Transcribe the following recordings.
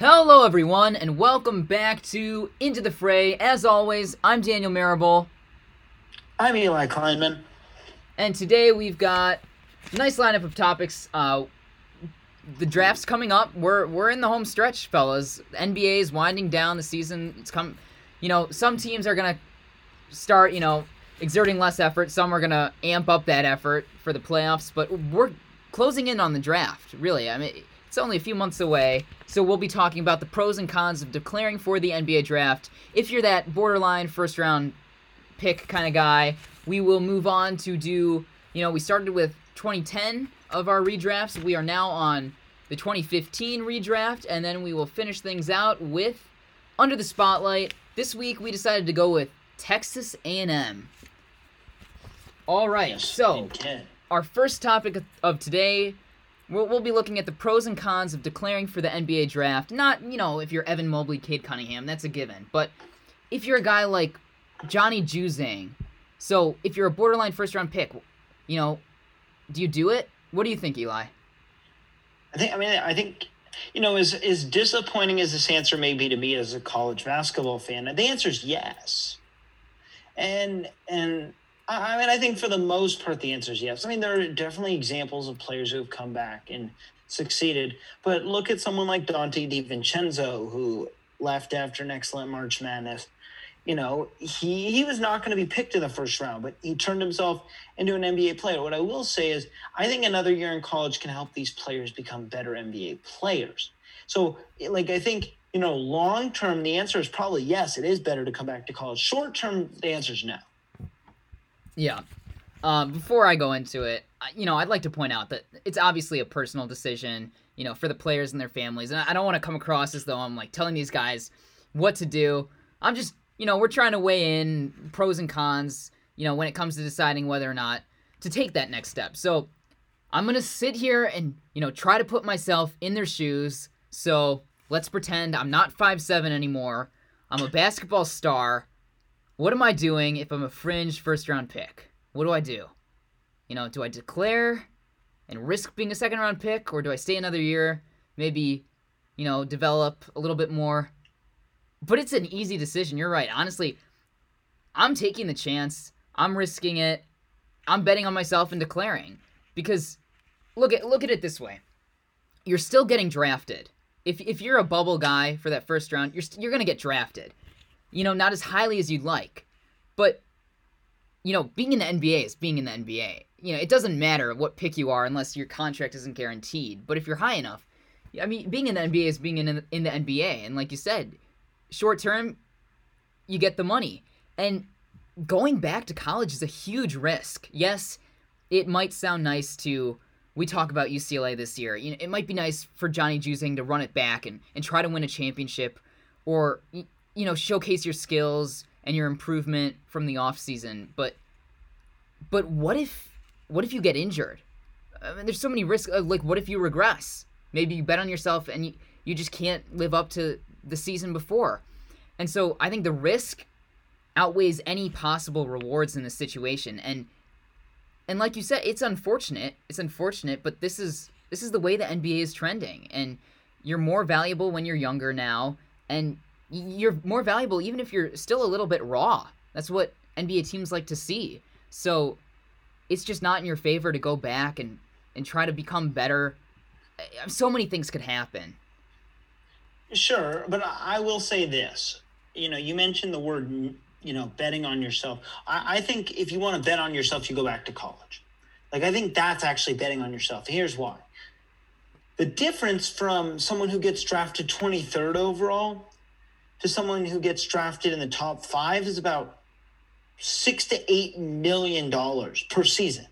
Hello everyone, and welcome back to Into the Fray. As always, I'm Daniel Marable. I'm Eli Kleinman. And today we've got a nice lineup of topics. The draft's coming up. We're in the home stretch, fellas. NBA's winding down the season. It's come. You know, some teams are gonna start, exerting less effort. Some are gonna amp up that effort for the playoffs. But we're closing in on the draft. Really, it's only a few months away, so we'll be talking about the pros and cons of declaring for the NBA draft. If you're that borderline first-round pick kind of guy, we will move on to do, we started with 2010 of our redrafts. We are now on the 2015 redraft, and then we will finish things out with Under the Spotlight. This week, we decided to go with Texas A&M. All right, yes, so our first topic of today... We'll be looking at the pros and cons of declaring for the NBA draft. Not, if you're Evan Mobley, Cade Cunningham, that's a given. But if you're a guy like Johnny Juzang, so if you're a borderline first-round pick, do you do it? What do you think, Eli? I think, as disappointing as this answer may be to me as a college basketball fan, the answer is yes. And I think for the most part, the answer is yes. There are definitely examples of players who have come back and succeeded. But look at someone like Dante DiVincenzo, who left after an excellent March Madness. He was not going to be picked in the first round, but he turned himself into an NBA player. What I will say is I think another year in college can help these players become better NBA players. So, I think, long-term, the answer is probably yes, it is better to come back to college. Short-term, the answer is no. Yeah. Before I go into it, I'd like to point out that it's obviously a personal decision, for the players and their families. And I don't want to come across as though I'm, telling these guys what to do. I'm just, we're trying to weigh in pros and cons, when it comes to deciding whether or not to take that next step. So I'm going to sit here and, try to put myself in their shoes. So let's pretend I'm not 5'7" anymore. I'm a basketball star. What am I doing if I'm a fringe first-round pick? What do I do? Do I declare and risk being a second-round pick, or do I stay another year, maybe, develop a little bit more? But it's an easy decision. You're right. Honestly, I'm taking the chance. I'm risking it. I'm betting on myself and declaring. Because look at it this way. You're still getting drafted. If you're a bubble guy for that first round, you're going to get drafted. Not as highly as you'd like. But, being in the NBA is being in the NBA. It doesn't matter what pick you are unless your contract isn't guaranteed. But if you're high enough, being in the NBA is being in the NBA. And like you said, short term, you get the money. And going back to college is a huge risk. Yes, it might sound nice we talk about UCLA this year. It might be nice for Johnny Juzang to run it back and try to win a championship or... showcase your skills and your improvement from the off season. But what if you get injured? There's so many risks. What if you regress? Maybe you bet on yourself and you just can't live up to the season before. And so I think the risk outweighs any possible rewards in this situation. And like you said, it's unfortunate. It's unfortunate, but this is the way the NBA is trending. And you're more valuable when you're younger now. And you're more valuable even if you're still a little bit raw. That's what NBA teams like to see. So it's just not in your favor to go back and try to become better. So many things could happen. Sure, but I will say this. You mentioned the word, betting on yourself. I think if you want to bet on yourself, you go back to college. I think that's actually betting on yourself. Here's why. The difference from someone who gets drafted 23rd overall to someone who gets drafted in the top 5 is about $6 to $8 million per season.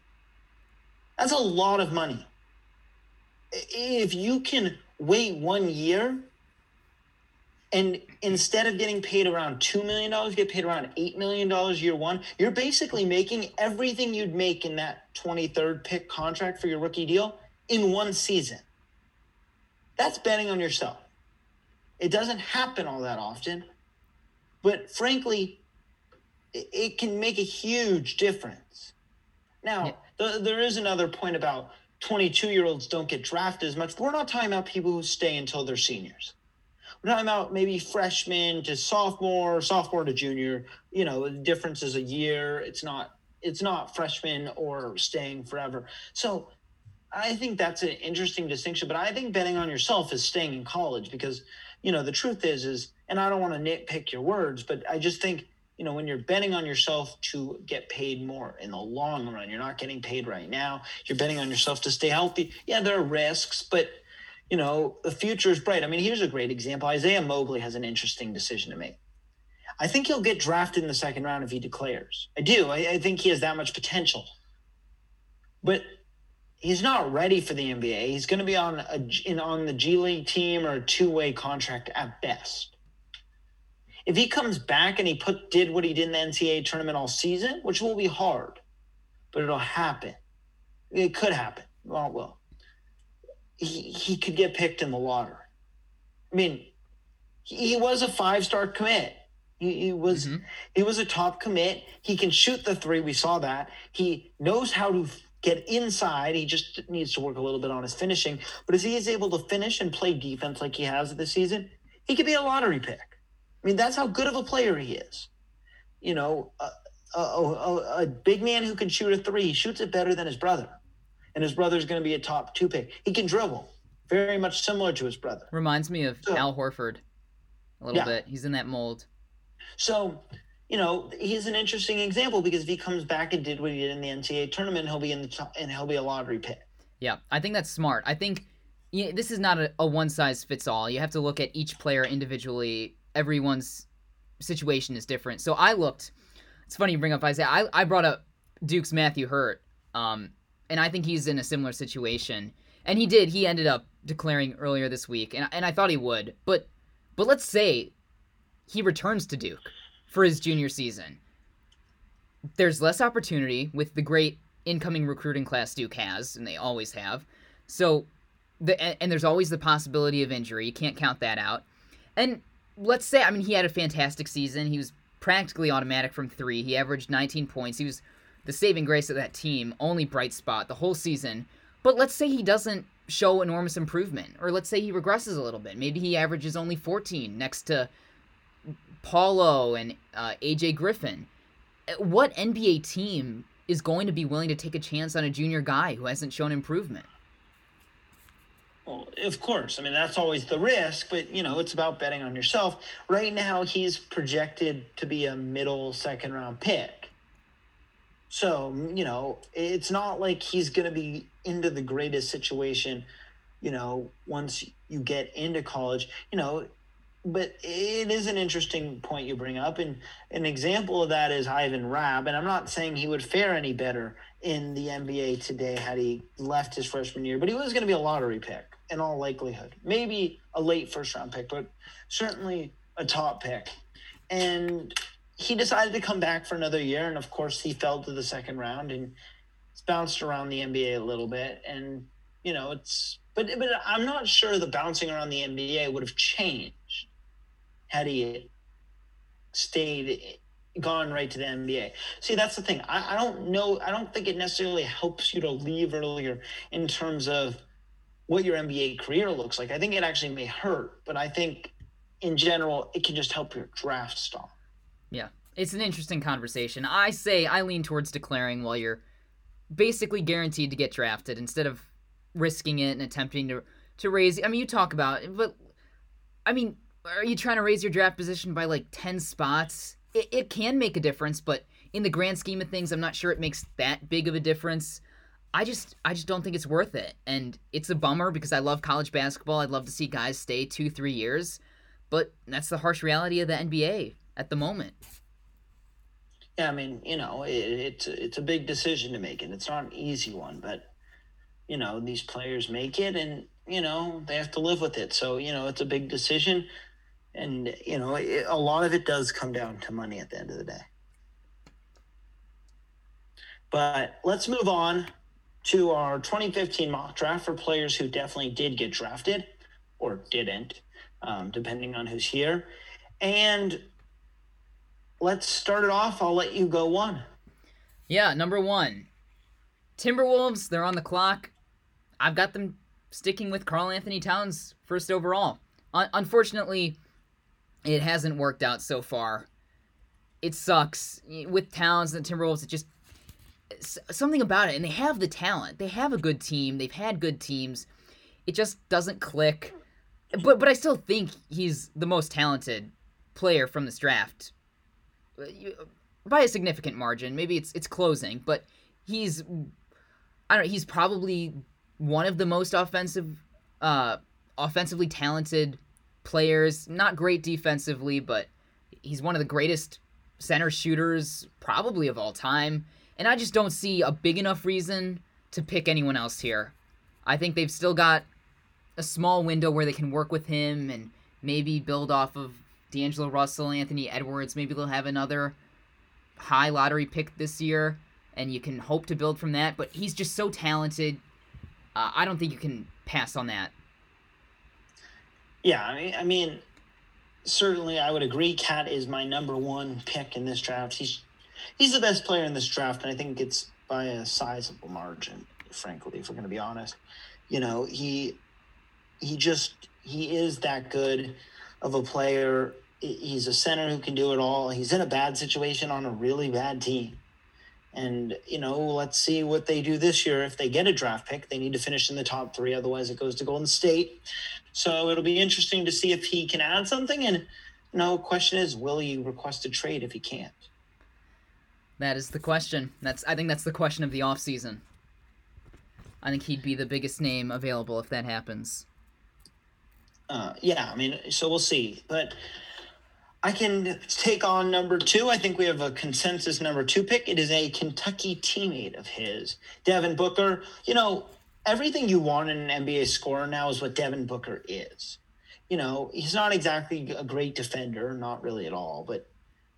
That's a lot of money. If you can wait 1 year and instead of getting paid around $2 million, get paid around $8 million year one, you're basically making everything you'd make in that 23rd pick contract for your rookie deal in one season. That's betting on yourself. It doesn't happen all that often, but frankly, it can make a huge difference. Now, there is another point about 22-year-olds don't get drafted as much. We're not talking about people who stay until they're seniors. We're talking about maybe freshman to sophomore, sophomore to junior. You know, the difference is a year. It's not freshman or staying forever. So I think that's an interesting distinction. But I think betting on yourself is staying in college because, you know, the truth is, and I don't want to nitpick your words, but I just think, you know, when you're betting on yourself to get paid more in the long run, you're not getting paid right now. You're betting on yourself to stay healthy. Yeah, there are risks, but, you know, the future is bright. I mean, here's a great example. Isaiah Mobley has an interesting decision to make. I think he'll get drafted in the second round if he declares. I do. I think he has that much potential. But he's not ready for the NBA. He's going to be on the G League team or a two-way contract at best. If he comes back and he did what he did in the NCAA tournament all season, which will be hard, but it'll happen. It could happen. Well, it will. He could get picked in the lottery. I mean, he was a five-star commit. He was a top commit. He can shoot the three. We saw that. He knows how to get inside. He just needs to work a little bit on his finishing. But if he is able to finish and play defense like he has this season, he could be a lottery pick. I mean, that's how good of a player he is. You know, a big man who can shoot a three, he shoots it better than his brother. And his brother's going to be a top two pick. He can dribble, very much similar to his brother. Reminds me of Al Horford a little bit. He's in that mold. So, you know, he's an interesting example because if he comes back and did what he did in the NCAA tournament, he'll be in the top, and he'll be a lottery pick. Yeah, I think that's smart. I think this is not a one-size-fits-all. You have to look at each player individually. Everyone's situation is different. So I looked, it's funny you bring up Isaiah. I brought up Duke's Matthew Hurt, and I think he's in a similar situation. And he did. He ended up declaring earlier this week, and I thought he would. But let's say he returns to Duke for his junior season. There's less opportunity with the great incoming recruiting class Duke has, and they always have. So, and there's always the possibility of injury. You can't count that out. And let's say, I mean, he had a fantastic season. He was practically automatic from three. He averaged 19 points. He was the saving grace of that team, only bright spot the whole season. But let's say he doesn't show enormous improvement, or let's say he regresses a little bit. Maybe he averages only 14 next to Paulo and A.J. Griffin. What NBA team is going to be willing to take a chance on a junior guy who hasn't shown improvement? Well, of course. I mean, that's always the risk, but, you know, it's about betting on yourself. Right now, he's projected to be a middle second-round pick. So, you know, it's not like he's going to be into the greatest situation, you know, once you get into college, you know. But it is an interesting point you bring up, and an example of that is Ivan Rabb, and I'm not saying he would fare any better in the NBA today had he left his freshman year, but he was going to be a lottery pick in all likelihood, maybe a late first-round pick, but certainly a top pick. And he decided to come back for another year, and of course he fell to the second round and bounced around the NBA a little bit, and, you know, it's – but I'm not sure the bouncing around the NBA would have changed had he stayed, gone right to the NBA. See, that's the thing. I don't know. I don't think it necessarily helps you to leave earlier in terms of what your NBA career looks like. I think it actually may hurt, but I think in general, it can just help your draft stock. Yeah, it's an interesting conversation. I lean towards declaring while you're basically guaranteed to get drafted instead of risking it and attempting to raise. I mean, you talk about it, but I mean, are you trying to raise your draft position by, like, 10 spots? It can make a difference, but in the grand scheme of things, I'm not sure it makes that big of a difference. I just don't think it's worth it, and it's a bummer because I love college basketball. I'd love to see guys stay 2-3 years, but that's the harsh reality of the NBA at the moment. Yeah, I mean, you know, it's a big decision to make, and it's not an easy one, but, you know, these players make it, and, you know, they have to live with it. So, you know, it's a big decision. And, you know, a lot of it does come down to money at the end of the day. But let's move on to our 2015 mock draft for players who definitely did get drafted or didn't, depending on who's here. And let's start it off. I'll let you go one. Yeah, number one. Timberwolves, they're on the clock. I've got them sticking with Karl-Anthony Towns first overall. Unfortunately, it hasn't worked out so far. It sucks. With Towns and the Timberwolves, it just... something about it, and they have the talent. They have a good team. They've had good teams. It just doesn't click. But I still think he's the most talented player from this draft. By a significant margin. Maybe it's closing, but he's... I don't know, he's probably one of the most offensively talented players. Not great defensively, but he's one of the greatest center shooters probably of all time. And I just don't see a big enough reason to pick anyone else here. I think they've still got a small window where they can work with him and maybe build off of D'Angelo Russell, Anthony Edwards. Maybe they'll have another high lottery pick this year, and you can hope to build from that. But he's just so talented. I don't think you can pass on that. Yeah, I mean, certainly I would agree. Cat is my number one pick in this draft. He's the best player in this draft, and I think it's by a sizable margin, frankly, if we're going to be honest. You know, he is that good of a player. He's a center who can do it all. He's in a bad situation on a really bad team. And, you know, let's see what they do this year. If they get a draft pick, they need to finish in the top three. Otherwise, it goes to Golden State. So it'll be interesting to see if he can add something. And, you know, the question is, will he request a trade if he can't? That is the question. I think that's the question of the offseason. I think he'd be the biggest name available if that happens. Yeah, I mean, so we'll see. But I can take on number two. I think we have a consensus number two pick. It is a Kentucky teammate of his, Devin Booker. You know, everything you want in an NBA scorer now is what Devin Booker is. You know, he's not exactly a great defender, not really at all, but,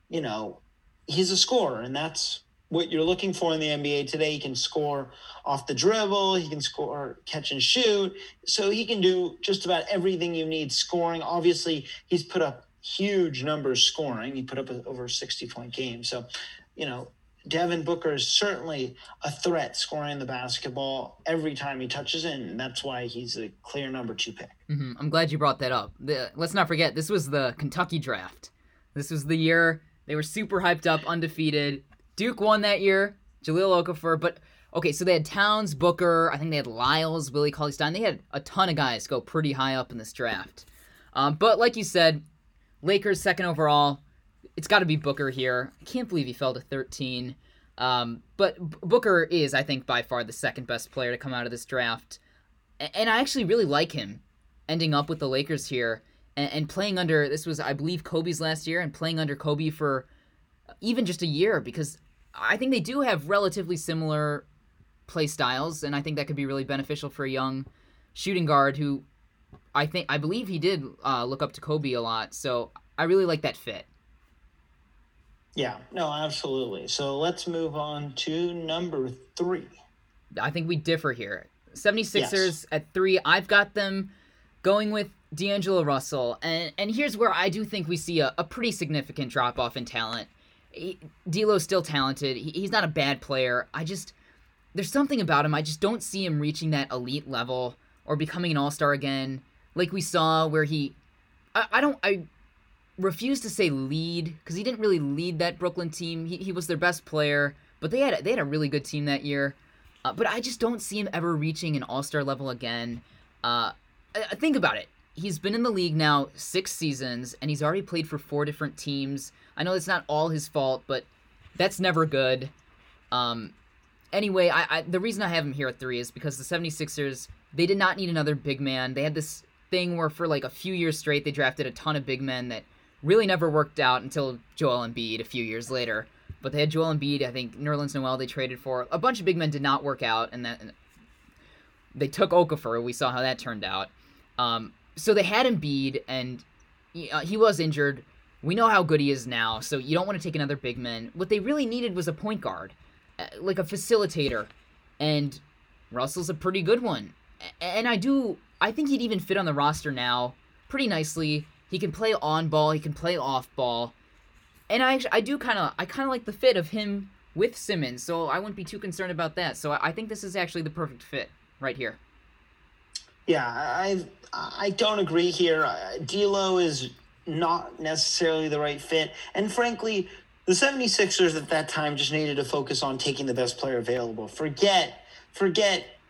you know, he's a scorer, and that's what you're looking for in the NBA today. He can score off the dribble. He can score catch and shoot. So he can do just about everything you need scoring. Obviously, he's put up huge numbers scoring. He put up over a 60-point game. So, you know, Devin Booker is certainly a threat scoring the basketball every time he touches it, and that's why he's a clear number two pick. Mm-hmm. I'm glad you brought that up. Let's not forget, this was the Kentucky draft. This was the year they were super hyped up, undefeated. Duke won that year, Jahlil Okafor. But, okay, so they had Towns, Booker. I think they had Lyles, Willie Cauley-Stein. They had a ton of guys go pretty high up in this draft. But like you said, Lakers second overall. It's got to be Booker here. I can't believe he fell to 13. But Booker is, I think, by far the second best player to come out of this draft. And I actually really like him ending up with the Lakers here and playing under, this was, I believe, Kobe's last year, and playing under Kobe for even just a year, because I think they do have relatively similar play styles, and I think that could be really beneficial for a young shooting guard who I believe he did look up to Kobe a lot, so I really like that fit. Yeah, no, absolutely. So let's move on to number three. I think we differ here. 76ers yes. At three, I've got them going with D'Angelo Russell, and here's where I do think we see a pretty significant drop-off in talent. D'Lo's still talented. He's not a bad player. There's something about him. I just don't see him reaching that elite level or becoming an all-star again, like we saw where I refuse to say lead, because he didn't really lead that Brooklyn team. He was their best player, but they had a really good team that year. But I just don't see him ever reaching an all-star level again. Think about it. He's been in the league now 6 seasons, and he's already played for 4 different teams. I know it's not all his fault, but that's never good. Anyway, the reason I have him here at 3 is because the 76ers, they did not need another big man. They had this thing where for like a few years straight, they drafted a ton of big men that really never worked out until Joel Embiid a few years later. But they had Joel Embiid, I think Nerlens Noel they traded for. A bunch of big men did not work out, and they took Okafor. We saw how that turned out. So they had Embiid, and he was injured. We know how good he is now, so you don't want to take another big man. What they really needed was a point guard, like a facilitator, and Russell's a pretty good one. And I think he'd even fit on the roster now pretty nicely. He can play on ball, he can play off ball, and I kind of like the fit of him with Simmons, so I wouldn't be too concerned about that. So I think this is actually the perfect fit right here. Yeah, I don't agree here. D'Lo is not necessarily the right fit. And frankly, the 76ers at that time just needed to focus on taking the best player available. Forget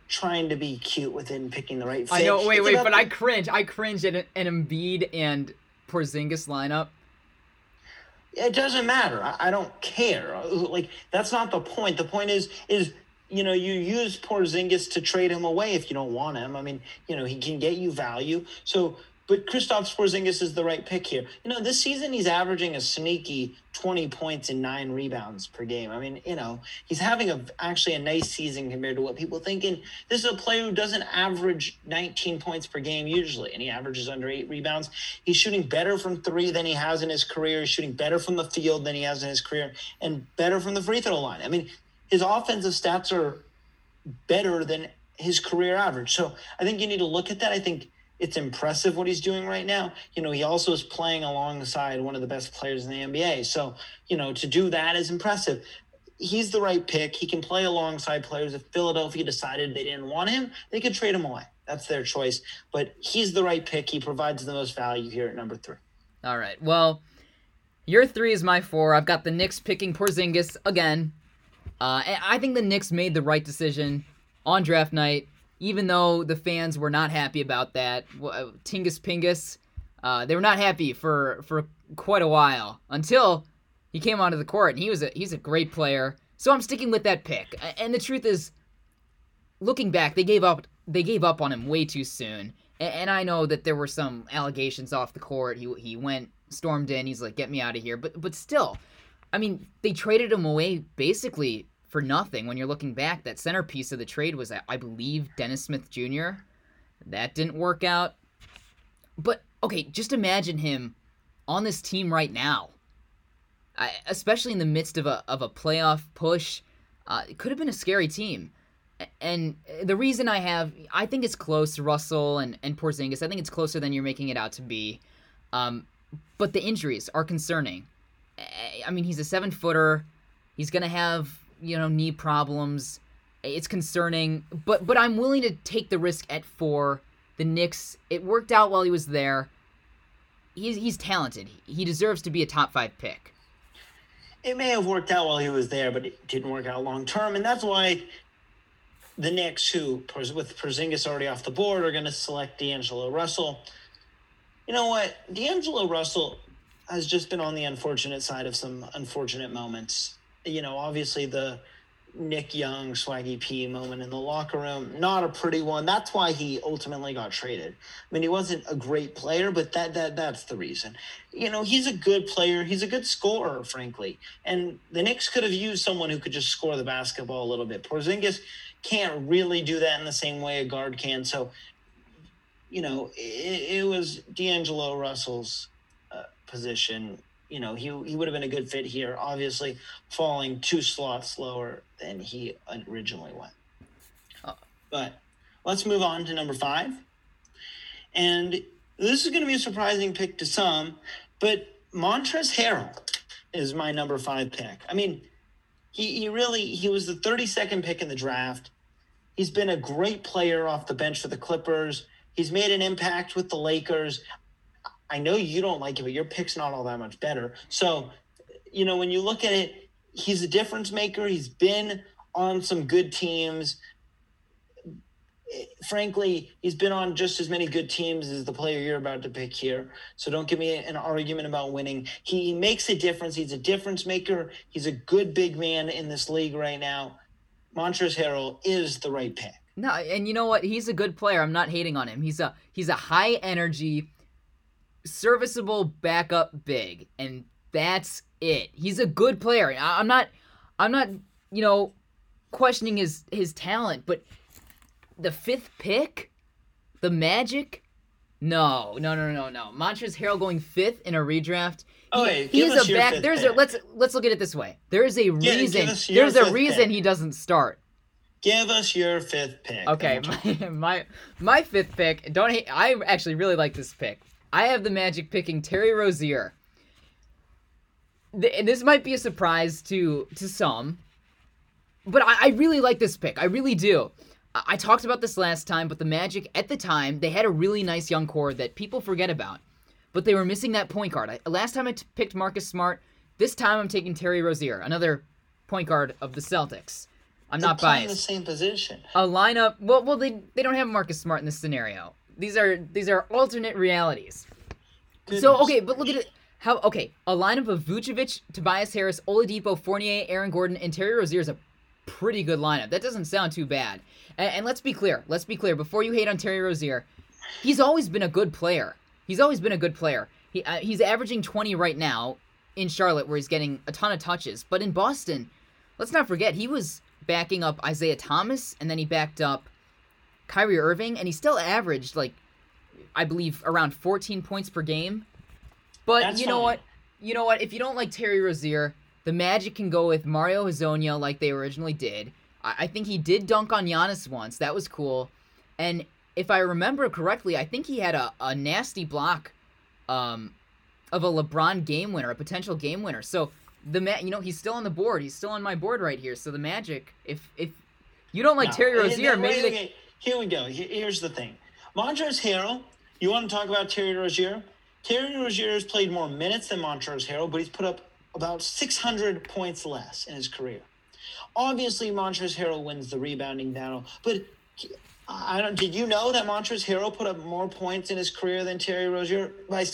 trying to be cute within picking the right fit. I know, wait, but I cringe at an Embiid and Porzingis lineup. It doesn't matter. I don't care. Like, that's not the point. The point is, you know, you use Porzingis to trade him away if you don't want him. I mean, you know, he can get you value. So, but Kristaps Porzingis is the right pick here. You know, this season he's averaging a sneaky 20 points and 9 rebounds per game. I mean, you know, he's having actually a nice season compared to what people think. And this is a player who doesn't average 19 points per game usually, and he averages under 8 rebounds. He's shooting better from 3 than he has in his career. He's shooting better from the field than he has in his career, and better from the free throw line. I mean, his offensive stats are better than his career average. So I think you need to look at that. I think it's impressive what he's doing right now. You know, he also is playing alongside one of the best players in the NBA. So, you know, to do that is impressive. He's the right pick. He can play alongside players. If Philadelphia decided they didn't want him, they could trade him away. That's their choice. But he's the right pick. He provides the most value here at number 3. All right. Well, your 3 is my 4. I've got the Knicks picking Porzingis again. I think the Knicks made the right decision on draft night, even though the fans were not happy about that. Tingus Pingus, they were not happy for quite a while until he came onto the court, and he's a great player. So I'm sticking with that pick. And the truth is, looking back, they gave up on him way too soon. And I know that there were some allegations off the court. He stormed in. He's like, "Get me out of here." But still, I mean, they traded him away basically for nothing. When you're looking back, that centerpiece of the trade was, I believe, Dennis Smith Jr. That didn't work out. But, okay, just imagine him on this team right now, especially in the midst of a playoff push. It could have been a scary team. And the reason I think it's close, Russell and Porzingis. I think it's closer than you're making it out to be. But the injuries are concerning. I mean, he's a 7-footer. He's going to have, you know, knee problems. It's concerning. But I'm willing to take the risk at 4. The Knicks, it worked out while he was there. He's talented. He deserves to be a top 5 pick. It may have worked out while he was there, but it didn't work out long term. And that's why the Knicks, who, with Porzingis already off the board, are going to select D'Angelo Russell. You know what? D'Angelo Russell has just been on the unfortunate side of some unfortunate moments. You know, obviously the Nick Young, Swaggy P moment in the locker room, not a pretty one. That's why he ultimately got traded. I mean, he wasn't a great player, but that's the reason. You know, he's a good player. He's a good scorer, frankly. And the Knicks could have used someone who could just score the basketball a little bit. Porzingis can't really do that in the same way a guard can. So, you know, it was D'Angelo Russell's position. You know, he would have been a good fit here, obviously falling 2 slots lower than he originally went. But let's move on to number 5. And this is going to be a surprising pick to some, but Montrezl Harrell is my number 5 pick. I mean, he was the 32nd pick in the draft. He's been a great player off the bench for the Clippers. He's made an impact with the Lakers. I know you don't like it, but your pick's not all that much better. So, you know, when you look at it, he's a difference maker. He's been on some good teams. Frankly, he's been on just as many good teams as the player you're about to pick here. So don't give me an argument about winning. He makes a difference. He's a difference maker. He's a good big man in this league right now. Montrezl Harrell is the right pick. No, and you know what? He's a good player. I'm not hating on him. He's a high energy, serviceable backup big, and that's it. He's a good player. I'm not, you know, questioning his talent, but the 5th pick, the Magic, no. Montrezl Harrell going 5th in a redraft. Let's look at it this way. There's a reason he doesn't start. Give us your 5th pick. Okay, my 5th pick. Don't hate. I actually really like this pick. I have the Magic picking Terry Rozier. This might be a surprise to some, but I really like this pick. I really do. I talked about this last time, but the Magic, at the time, they had a really nice young core that people forget about. But they were missing that point guard. Last time I picked Marcus Smart. This time I'm taking Terry Rozier, another point guard of the Celtics. They're not biased. The same position. A lineup. Well, they don't have Marcus Smart in this scenario. These are alternate realities. Goodness. So okay, but look at it. A lineup of Vucevic, Tobias Harris, Oladipo, Fournier, Aaron Gordon, and Terry Rozier is a pretty good lineup. That doesn't sound too bad. And let's be clear. Before you hate on Terry Rozier, he's always been a good player. He's averaging 20 right now in Charlotte, where he's getting a ton of touches. But in Boston, let's not forget, he was backing up Isaiah Thomas, and then he backed up Kyrie Irving, and he still averaged, I believe, around 14 points per game. But You know what? If you don't like Terry Rozier, the Magic can go with Mario Hezonja like they originally did. I think he did dunk on Giannis once. That was cool. And if I remember correctly, I think he had a nasty block of a LeBron game winner, a potential game winner. So, he's still on the board. He's still on my board right here. So the Magic, if you don't like Terry Rozier, okay. Here we go. Here's the thing. Montrezl Harrell, you want to talk about Terry Rozier? Terry Rozier has played more minutes than Montrezl Harrell, but he's put up about 600 points less in his career. Obviously, Montrezl Harrell wins the rebounding battle, but did you know that Montrezl Harrell put up more points in his career than Terry Rozier by a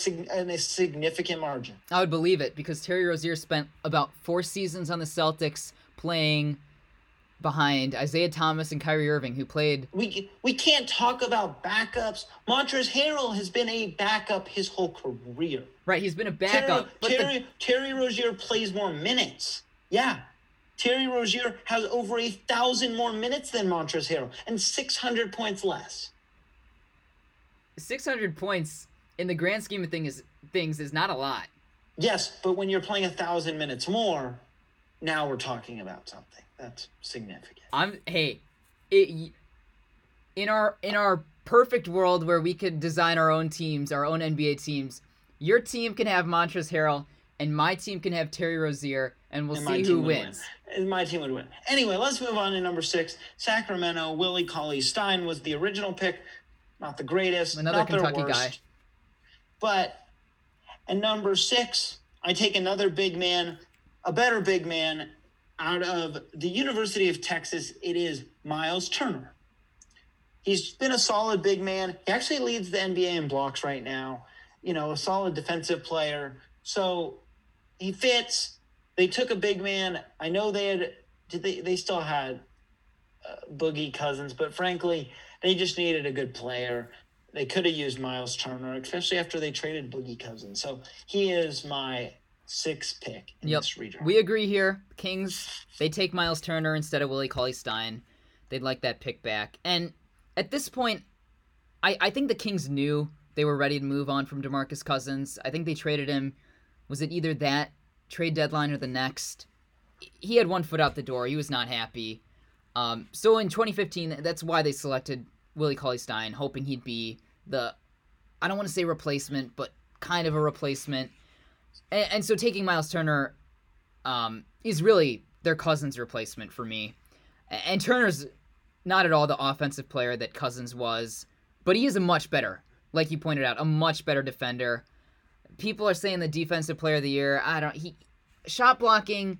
significant margin? I would believe it, because Terry Rozier spent about 4 seasons on the Celtics playing behind Isaiah Thomas and Kyrie Irving, who played... We can't talk about backups. Montrezl Harrell has been a backup his whole career. Right, he's been a backup. Terry Rozier plays more minutes. Yeah. Terry Rozier has over 1,000 more minutes than Montrezl Harrell and 600 points less. 600 points in the grand scheme of things is not a lot. Yes, but when you're playing 1,000 minutes more, now we're talking about something that's significant. In our perfect world where we could design our own teams, our own NBA teams, your team can have Montrezl Harrell and my team can have Terry Rozier, and we'll see who wins. And my team would win. Anyway, let's move on to number 6. Sacramento, Willie Cauley-Stein was the original pick. Not the greatest. Another Kentucky guy. But at number 6, I take another big man, a better big man, out of the University of Texas. It is Myles Turner. He's been a solid big man. He actually leads the NBA in blocks right now. A solid defensive player. So... he fits. They took a big man. I know they had. They still had Boogie Cousins, but frankly, they just needed a good player. They could have used Myles Turner, especially after they traded Boogie Cousins. So he is my 6th pick in this redraft. We agree here. Kings, they take Myles Turner instead of Willie Cauley-Stein. They'd like that pick back. And at this point, I think the Kings knew they were ready to move on from DeMarcus Cousins. I think they traded him. Was it either that trade deadline or the next? He had one foot out the door. He was not happy. So in 2015, that's why they selected Willie Cauley-Stein, hoping he'd be the, I don't want to say replacement, but kind of a replacement. And so taking Myles Turner is really their Cousins replacement for me. And Turner's not at all the offensive player that Cousins was, but he is a much better, like you pointed out, a much better defender. People are saying the defensive player of the year. Shot blocking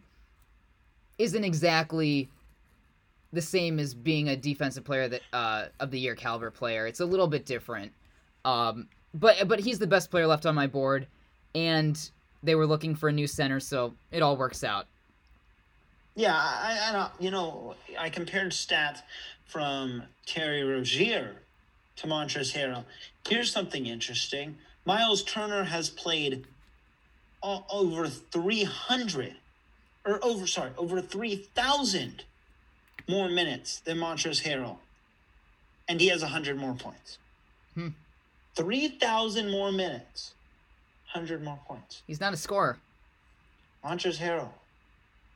isn't exactly the same as being a defensive player that of the year caliber player. It's a little bit different. But he's the best player left on my board, and they were looking for a new center, so it all works out. Yeah, I compared stats from Terry Rozier to Montrezl Harrell. Here's something interesting. Myles Turner has played over 3,000 more minutes than Montrezl Harrell, and he has 100 more points. 3,000 more minutes, 100 more points. He's not a scorer. Montrezl Harrell,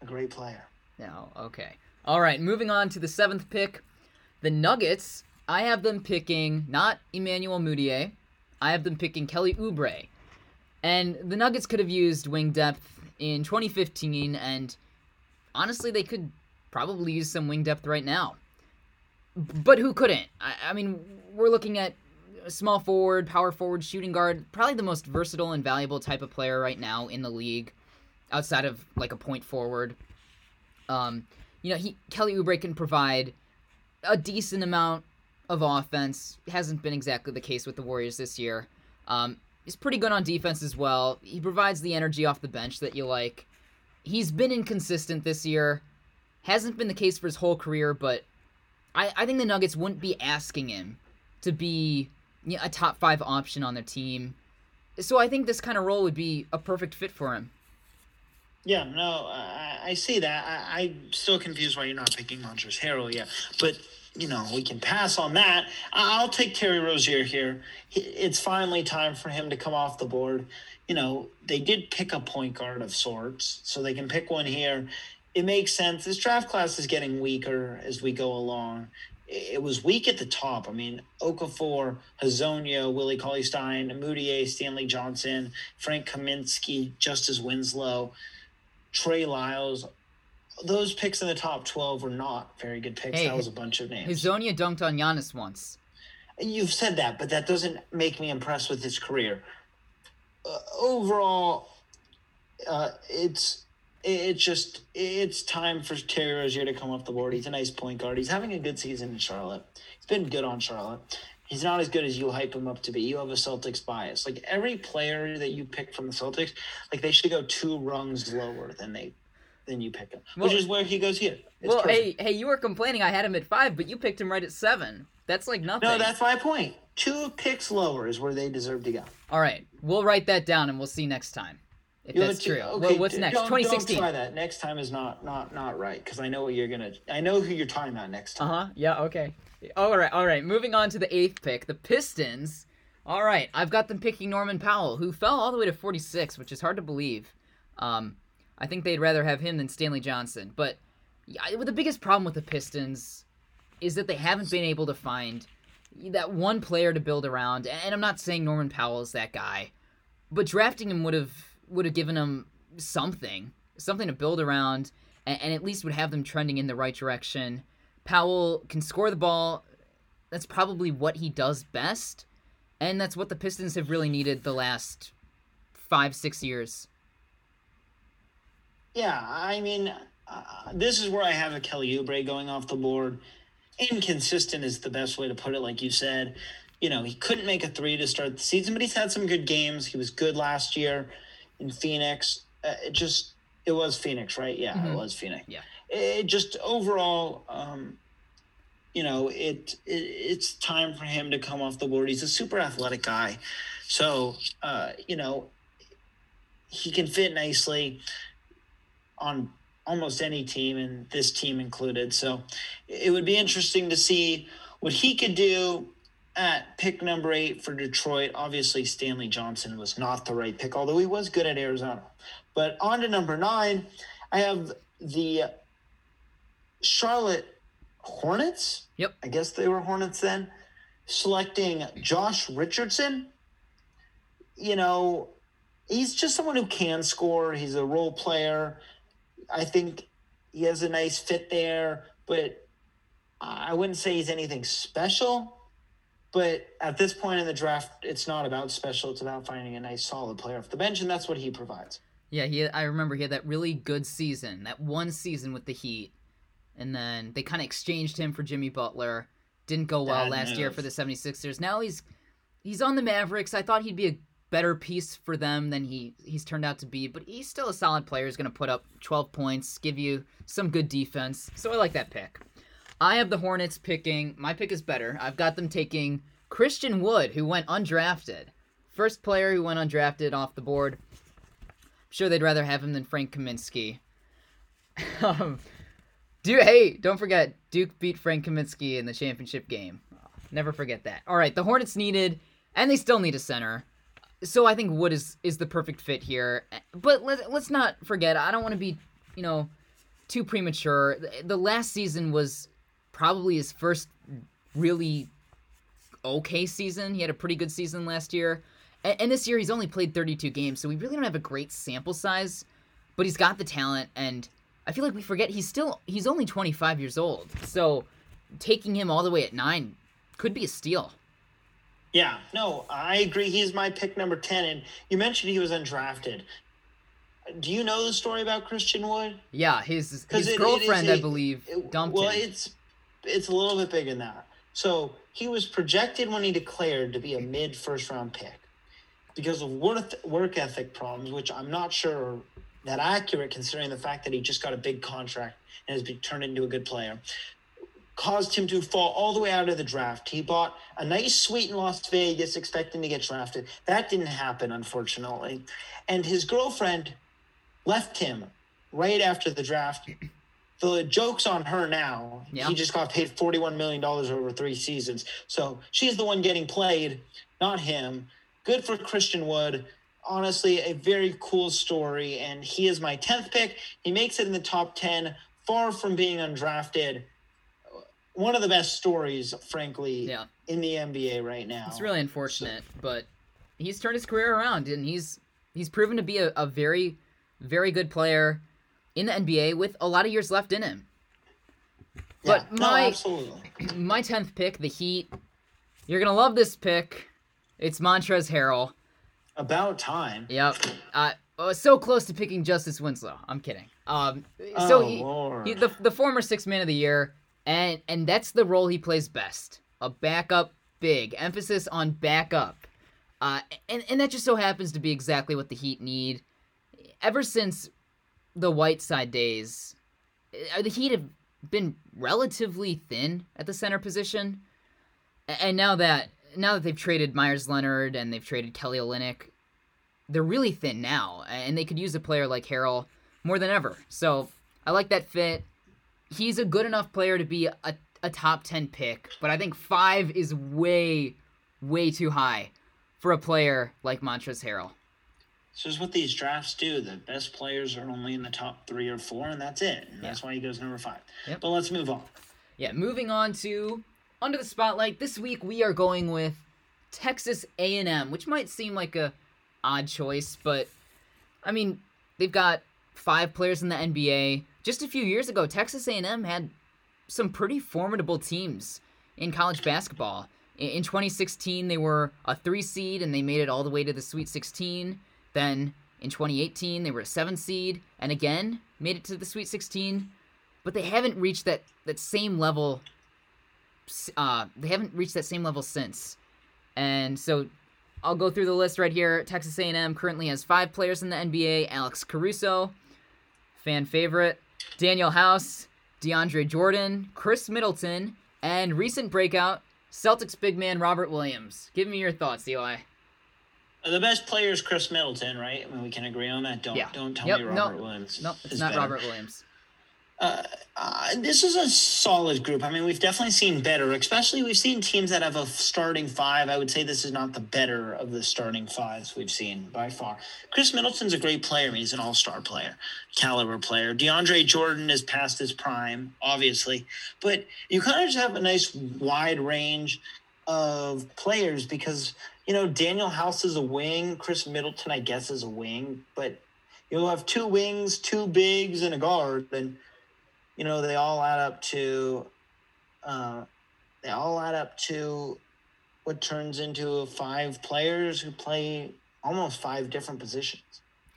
a great player. No, okay. All right, moving on to the 7th pick, the Nuggets. I have them picking not Emmanuel Mudiay. I have them picking Kelly Oubre. And the Nuggets could have used wing depth in 2015, and honestly, they could probably use some wing depth right now. but who couldn't? I mean, we're looking at small forward, power forward, shooting guard, probably the most versatile and valuable type of player right now in the league, outside of like a point forward. You know, Kelly Oubre can provide a decent amount of offense. Hasn't been exactly the case with the Warriors this year. He's pretty good on defense as well. He provides the energy off the bench that you like. He's been inconsistent this year. Hasn't been the case for his whole career, but I think the Nuggets wouldn't be asking him to be a top five option on their team. So I think this kind of role would be a perfect fit for him. Yeah, no, I see that. I'm still confused why you're not picking Montrezl Harrell yet. But, you know, we can pass on that. I'll take Terry Rozier here. It's finally time for him to come off the board. You know, they did pick a point guard of sorts, so they can pick one here. It makes sense. This draft class is getting weaker as we go along. It was weak at the top. I mean, Okafor, Hezonja, Willie Cauley-Stein, Moutier, Stanley Johnson, Frank Kaminsky, Justice Winslow, Trey Lyles. Those picks in the top 12 were not very good picks. Hey, that was a bunch of names. Hezonja dunked on Giannis once. You've said that, but that doesn't make me impressed with his career. Overall, it's time for Terry Rozier to come off the board. He's a nice point guard. He's having a good season in Charlotte. He's been good on Charlotte. He's not as good as you hype him up to be. You have a Celtics bias. Like, every player that you pick from the Celtics, like, they should go two rungs lower than you pick him, which is where he goes here. Hey, you were complaining I had him at 5, but you picked him right at 7. That's like nothing. No, that's my point. 2 picks lower is where they deserve to go. All right, we'll write that down, and we'll see next time. If that's true. Okay, what's next? 2016. Don't try that. Next time is not right, because I know what you're gonna. I know who you're talking about next time. Yeah. Okay. All right. Moving on to the 8th pick, the Pistons. All right. I've got them picking Norman Powell, who fell all the way to 46, which is hard to believe. I think they'd rather have him than Stanley Johnson. But yeah, the biggest problem with the Pistons is that they haven't been able to find that one player to build around. And I'm not saying Norman Powell is that guy, but drafting him would have given them something to build around, and at least would have them trending in the right direction. Powell can score the ball. That's probably what he does best, and that's what the Pistons have really needed the last 5-6 years. Yeah, I mean, this is where I have a Kelly Oubre going off the board. Inconsistent is the best way to put it, like you said. You know, he couldn't make a 3 to start the season, but he's had some good games. He was good last year in Phoenix. It was Phoenix, right? Yeah, mm-hmm. It was Phoenix. Yeah. It just overall, you know, it's time for him to come off the board. He's a super athletic guy. So, you know, he can fit nicely on almost any team, and this team included. So it would be interesting to see what he could do at pick number 8 for Detroit. Obviously, Stanley Johnson was not the right pick, although he was good at Arizona. But on to number 9, I have the Charlotte Hornets. Yep. I guess they were Hornets then. Selecting Josh Richardson. You know, he's just someone who can score. He's a role player. I think he has a nice fit there, but I wouldn't say he's anything special. But at this point in the draft, it's not about special. It's about finding a nice, solid player off the bench, and that's what he provides. Yeah, I remember he had that really good season, that one season with the Heat, and then they kind of exchanged him for Jimmy Butler. Didn't go well last year for the 76ers. Now he's on the Mavericks. I thought he'd be a better piece for them than he's turned out to be, but he's still a solid player. He's going to put up 12 points, give you some good defense. So I like that pick. I have the Hornets picking. My pick is better. I've got them taking Christian Wood, who went undrafted. First player who went undrafted off the board. I'm sure they'd rather have him than Frank Kaminsky. Don't forget, Duke beat Frank Kaminsky in the championship game. Never forget that. All right, the Hornets needed, and they still need a center. So I think Wood is the perfect fit here. But let's not forget, I don't want to be, you know, too premature. The last season was probably his first really okay season. He had a pretty good season last year. And this year he's only played 32 games, so we really don't have a great sample size, but he's got the talent, and I feel like we forget he's only 25 years old. So taking him all the way at 9 could be a steal. Yeah, no, I agree. He's my pick number 10. And you mentioned he was undrafted. Do you know the story about Christian Wood? Yeah, his girlfriend, I believe, dumped him. Well, it's a little bit bigger than that. So he was projected when he declared to be a mid-first-round pick. Because of work ethic problems, which I'm not sure are that accurate considering the fact that he just got a big contract and has been turned into a good player, caused him to fall all the way out of the draft. He bought a nice suite in Las Vegas expecting to get drafted. That didn't happen, unfortunately. And his girlfriend left him right after the draft. The joke's on her now. Yeah. He just got paid $41 million over 3 seasons. So she's the one getting played, not him. Good for Christian Wood. Honestly, a very cool story, and he is my 10th pick. He makes it in the top 10, far from being undrafted. One of the best stories, frankly, in the NBA right now. It's really unfortunate, but he's turned his career around, and he's proven to be a very, very good player in the NBA with a lot of years left in him. Yeah, but my 10th pick, the Heat, you're going to love this pick. It's Montrezl Harrell. About time. Yep. So close to picking Justice Winslow. I'm kidding. So he's the former Sixth Man of the Year, and that's the role he plays best. A backup big. Emphasis on backup. And that just so happens to be exactly what the Heat need. Ever since the Whiteside days, the Heat have been relatively thin at the center position. And now that they've traded Myers Leonard and they've traded Kelly Olynyk, they're really thin now, and they could use a player like Harrell more than ever. So I like that fit. He's a good enough player to be a top 10 pick, but I think 5 is way, way too high for a player like Montrezl Harrell. This is what these drafts do. The best players are only in the top 3 or 4, and that's it. And that's why he goes number 5. Yep. But let's move on. Yeah, moving on to Under the Spotlight, this week we are going with Texas A&M, which might seem like a odd choice, but, I mean, they've got 5 players in the NBA. Just a few years ago, Texas A&M had some pretty formidable teams in college basketball. In 2016, they were a 3 seed, and they made it all the way to the Sweet 16. Then, in 2018, they were a 7 seed, and again, made it to the Sweet 16. But they haven't reached that same level. They haven't reached that same level since. And so I'll go through the list right here. Texas A&M currently has 5 players in the NBA. Alex Caruso, fan favorite. Danuel House, DeAndre Jordan, Khris Middleton, and recent breakout, Celtics big man Robert Williams. Give me your thoughts, Eli. The best player is Khris Middleton, right? I mean, we can agree on that. Don't tell me Robert Williams. No, it's not better. Robert Williams. This is a solid group. I mean, we've definitely seen better, especially we've seen teams that have a starting 5. I would say this is not the better of the starting 5s we've seen by far. Khris Middleton's a great player. He's an all-star player, caliber player. DeAndre Jordan is past his prime, obviously. But you kind of just have a nice wide range of players because, you know, Danuel House is a wing. Khris Middleton, I guess, is a wing. But you'll have 2 wings, 2 bigs, and a guard, and you know, they all add up to what turns into 5 players who play almost 5 different positions.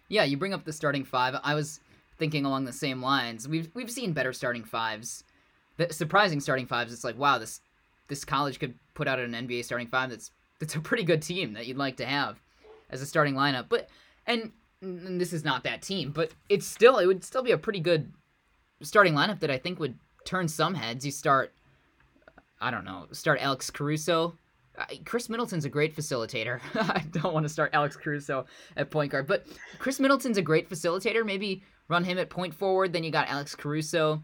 Yeah, you bring up the starting 5. I was thinking along the same lines. We've seen better starting 5s, surprising starting 5s. It's like, wow, this college could put out an NBA starting 5 that's a pretty good team that you'd like to have as a starting lineup. But and this is not that team, but it would still be a pretty good starting lineup that I think would turn some heads. You start Alex Caruso. Khris Middleton's a great facilitator. I don't want to start Alex Caruso at point guard, but Khris Middleton's a great facilitator. Maybe run him at point forward. Then you got Alex Caruso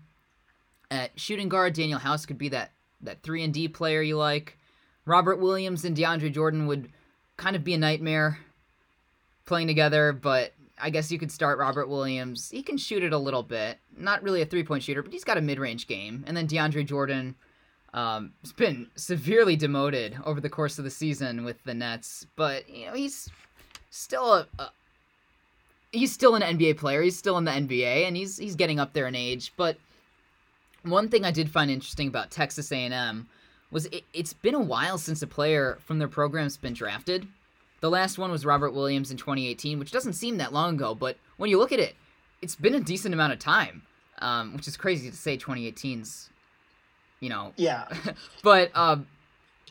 at shooting guard. Danuel House could be that 3-and-D player you like. Robert Williams and DeAndre Jordan would kind of be a nightmare playing together, but I guess you could start Robert Williams. He can shoot it a little bit. Not really a three-point shooter, but he's got a mid-range game. And then DeAndre Jordan has been severely demoted over the course of the season with the Nets. But, you know, he's still an NBA player. He's still in the NBA, and he's getting up there in age. But One thing I did find interesting about Texas A&M was it's been a while since a player from their program's been drafted. The last one was Robert Williams in 2018, which doesn't seem that long ago, but when you look at it, it's been a decent amount of time, which is crazy to say 2018's, you know. Yeah. But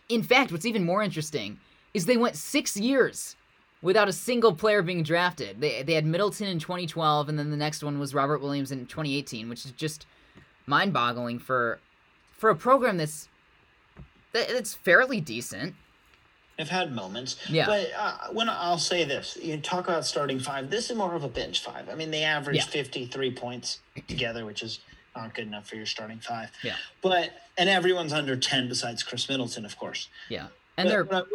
in fact, what's even more interesting is they went 6 years without a single player being drafted. They had Middleton in 2012, and then the next one was Robert Williams in 2018, which is just mind-boggling for a program that's fairly decent. I've had moments, yeah. But when I'll say this, you talk about starting five. This is more of a bench five. I mean, they average 53 points together, which is not good enough for your starting five. Yeah. But and everyone's under 10 besides Khris Middleton, of course. Yeah. And they're what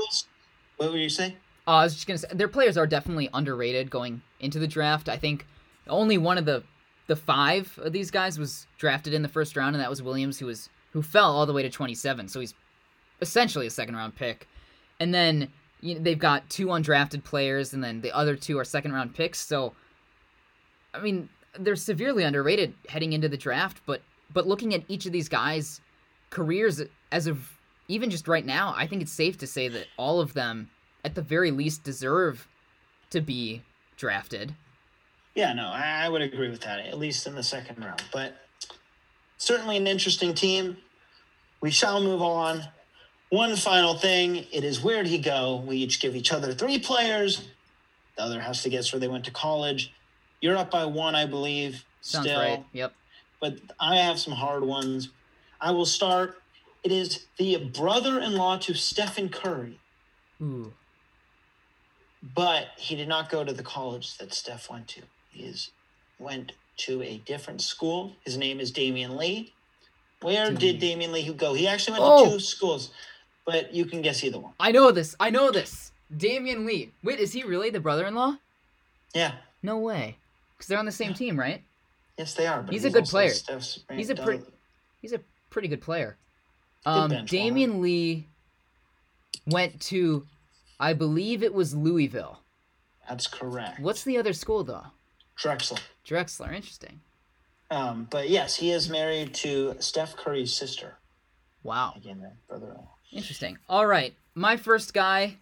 were you saying? I was just gonna say their players are definitely underrated going into the draft. I think only one of the five of these guys was drafted in the first round, and that was Williams, who fell all the way to 27. So he's essentially a second round pick. And then they've got two undrafted players, and then the other two are second-round picks. So, I mean, they're severely underrated heading into the draft. But looking at each of these guys' careers as of even just right now, I think it's safe to say that all of them, at the very least, deserve to be drafted. Yeah, no, I would agree with that, at least in the second round. But certainly an interesting team. We shall move on. One final thing, it is Where'd He Go? We each give each other three players. The other has to guess where they went to college. You're up by one, I believe. Sounds right, yep. But I have some hard ones. I will start. It is the brother-in-law to Stephen Curry. Ooh. But he did not go to the college that Steph went to. He went to a different school. His name is Damion Lee. Where did Damion Lee go? He actually went to two schools. But you can guess either one. I know this. Damion Lee. Wait, is he really the brother-in-law? Yeah. No way. Because they're on the same team, right? Yes, they are. But he's a good player. He's a pretty good player. Damion Lee went to, I believe it was Louisville. That's correct. What's the other school, though? Drexler. Interesting. But yes, he is married to Steph Curry's sister. Wow. Again, their brother-in-law. Interesting. All right. My first guy,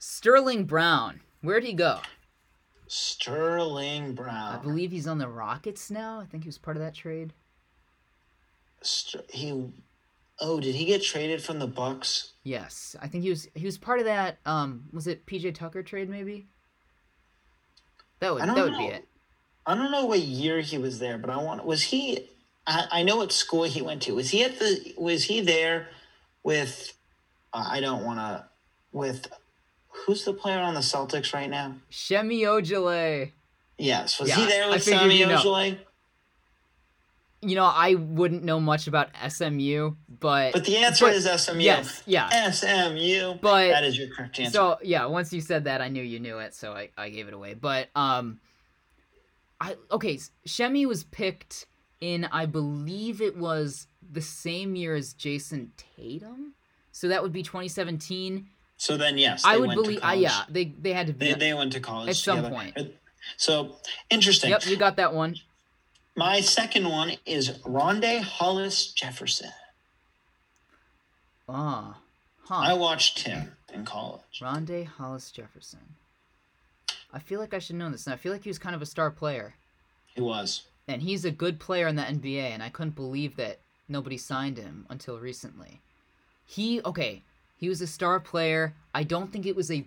Sterling Brown. Where'd he go? Sterling Brown. I believe he's on the Rockets now. I think he was part of that trade. Did he get traded from the Bucks? Yes. I think he was part of that, was it PJ Tucker trade maybe? That would be it. I don't know what year he was there, but I know what school he went to. Was he there with? Who's the player on the Celtics right now? Semi Ojeleye. Yes, he there with Semi Ojeleye? You know, I wouldn't know much about SMU, but the answer is SMU. Yes, yeah, SMU. But that is your correct answer. So yeah, once you said that, I knew you knew it, so I gave it away. But Shemi was picked in, I believe it was the same year as Jason Tatum, so that would be 2017. So then, yes, I would believe. Yeah, they had to be. They went to college at some point. So interesting. Yep, you got that one. My second one is Rondé Hollis Jefferson. I watched him in college. Rondé Hollis Jefferson. I feel like I should know this, and I feel like he was kind of a star player. He was. And he's a good player in the NBA, and I couldn't believe that nobody signed him until recently. He was a star player. I don't think it was a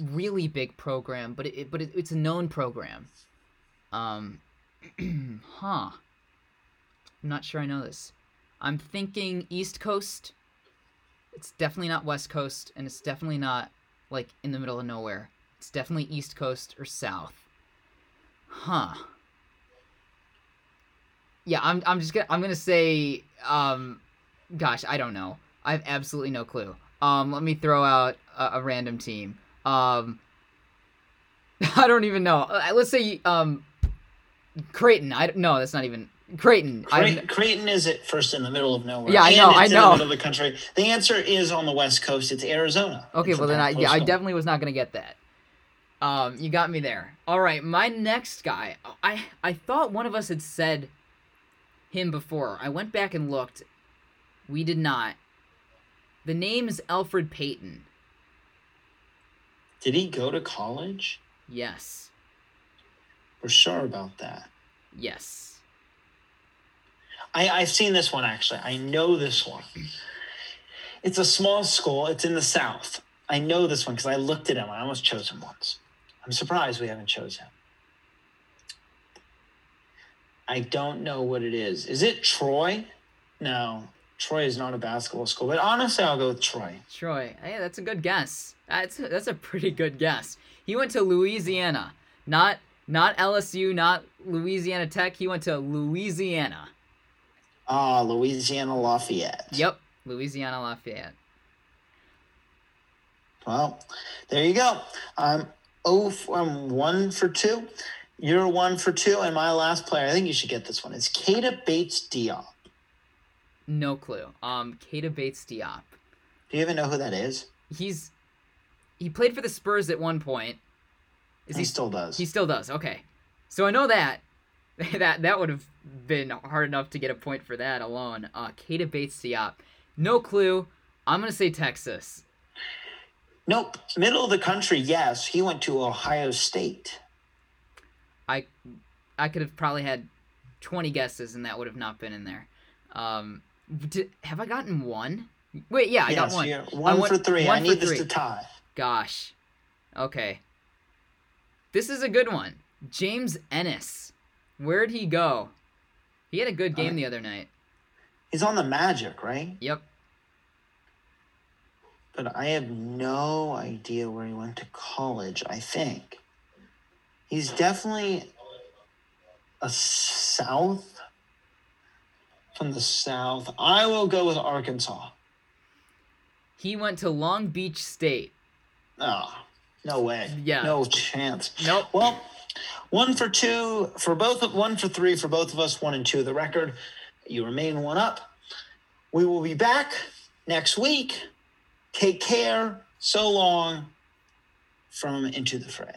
really big program, but it's a known program. I'm not sure I know this. I'm thinking East Coast. It's definitely not West Coast, and it's definitely not, like, in the middle of nowhere. It's definitely East Coast or South. Yeah, I'm gonna say gosh, I don't know. I have absolutely no clue. Let me throw out a random team. I don't even know. Let's say Creighton. That's not even Creighton. Creighton is at first in the middle of nowhere. Yeah, I know. In the middle of the country. The answer is on the West Coast. It's Arizona. Okay, well then I definitely was not gonna get that. You got me there. All right, my next guy. I thought one of us had said him before. I went back and looked. We did not. The name is Alfred Payton. Did he go to college? Yes. We're sure about that. Yes. I've seen this one, actually. I know this one. It's a small school. It's in the South. I know this one because I looked at him. I almost chose him once. I'm surprised we haven't chosen him. I don't know what it is. Is it Troy? No. Troy is not a basketball school, but honestly, I'll go with Troy. Troy. Hey, that's a good guess. That's a pretty good guess. He went to Louisiana, not LSU, not Louisiana Tech. He went to Louisiana. Ah, Louisiana Lafayette. Yep, Louisiana Lafayette. Well, there you go. I'm 1 for 2. You're 1 for 2, and my last player. I think you should get this one. It's Keita Bates-Diop. No clue. Keita Bates-Diop. Do you even know who that is? He played for the Spurs at one point. He still does. He still does. Okay. So I know that. that would have been hard enough to get a point for that alone. Keita Bates-Diop. No clue. I'm going to say Texas. Nope. Middle of the country, yes. He went to Ohio State. I could have probably had 20 guesses, and that would have not been in there. Have I gotten one? Wait, yeah, got one. Yeah. One for three. I need this to tie. Gosh. Okay. This is a good one. James Ennis. Where'd he go? He had a good game the other night. He's on the Magic, right? Yep. But I have no idea where he went to college, I think. He's definitely from the South. I will go with Arkansas. He went to Long Beach State. Oh, no way. Yeah. No chance. Nope. Well, 1 for 2 for both, 1 for 3 for both of us, 1 and 2 the record. You remain 1 up. We will be back next week. Take care. So long from Into the Fray.